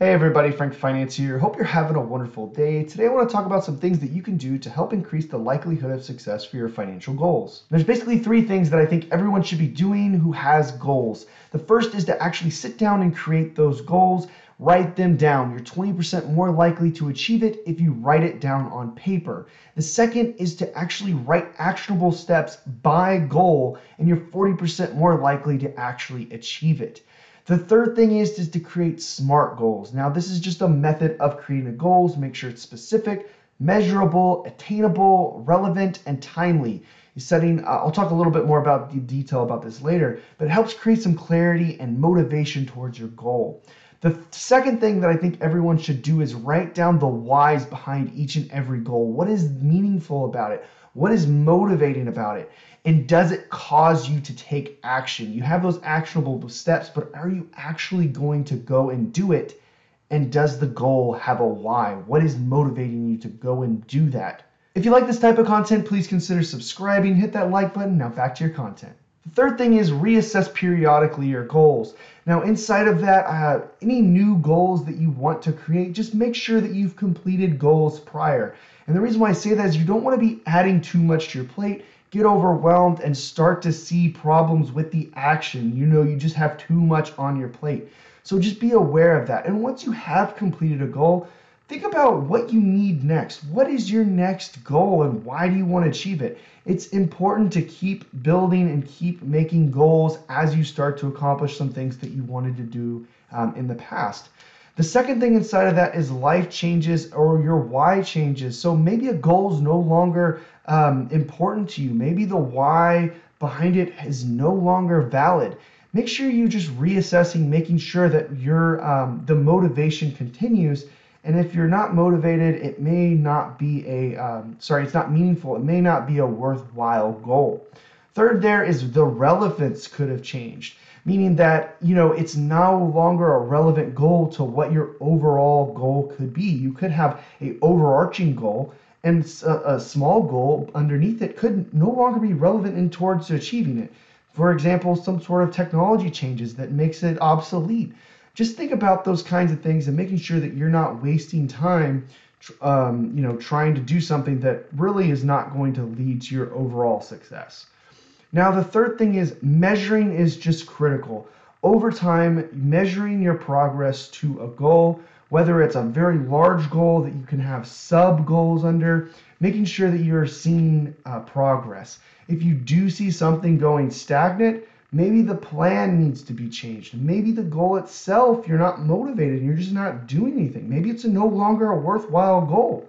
Hey everybody, Frank Finance here. Hope you're having a wonderful day. Today I want to talk about some things that you can do to help increase the likelihood of success for your financial goals. There's basically three things that I think everyone should be doing who has goals. The first is to actually sit down and create those goals. Write them down. You're 20% more likely to achieve it if you write it down on paper. The second is to actually write actionable steps by goal, and you're 40% more likely to actually achieve it. The third thing is to create SMART goals. Now, this is just a method of creating goals. Make sure it's specific, measurable, attainable, relevant, and timely. I'll talk a little bit more about the detail about this later, but it helps create some clarity and motivation towards your goal. The second thing that I think everyone should do is write down the whys behind each and every goal. What is meaningful about it? What is motivating about it? And does it cause you to take action? You have those actionable steps, but are you actually going to go and do it? And does the goal have a why? What is motivating you to go and do that? If you like this type of content, please consider subscribing. Hit that like button. Now back to your content. The third thing is reassess periodically your goals. Now inside of that, any new goals that you want to create, just make sure that you've completed goals prior. And the reason why I say that is you don't want to be adding too much to your plate, get overwhelmed, and start to see problems with the action. You know, you just have too much on your plate. So just be aware of that. And once you have completed a goal, think about what you need next. What is your next goal and why do you want to achieve it? It's important to keep building and keep making goals as you start to accomplish some things that you wanted to do in the past. The second thing inside of that is life changes or your why changes. So maybe a goal is no longer important to you. Maybe the why behind it is no longer valid. Make sure you're just reassessing, making sure that your the motivation continues. And if you're not motivated, it may not be it's not meaningful. It may not be a worthwhile goal. Third, there is the relevance could have changed, meaning that, you know, it's no longer a relevant goal to what your overall goal could be. You could have an overarching goal and a small goal underneath it could no longer be relevant in towards achieving it. For example, some sort of technology changes that makes it obsolete. Just think about those kinds of things and making sure that you're not wasting time, trying to do something that really is not going to lead to your overall success. Now, the third thing is measuring is just critical. Over time, measuring your progress to a goal, whether it's a very large goal that you can have sub-goals under, making sure that you're seeing progress. If you do see something going stagnant, maybe the plan needs to be changed. Maybe the goal itself, you're not motivated and you're just not doing anything. Maybe it's no longer a worthwhile goal.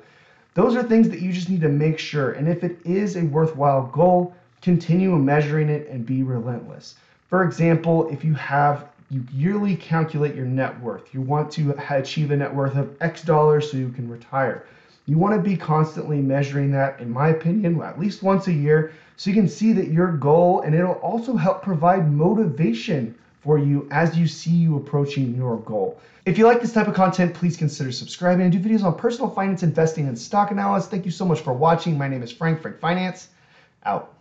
Those are things that you just need to make sure. And if it is a worthwhile goal, continue measuring it and be relentless. For example, if you yearly calculate your net worth. You want to achieve a net worth of X dollars so you can retire. You want to be constantly measuring that, in my opinion, at least once a year, so you can see that your goal, and it'll also help provide motivation for you as you see you approaching your goal. If you like this type of content, please consider subscribing. I do videos on personal finance, investing, and stock analysis. Thank you so much for watching. My name is Frank Finance, out.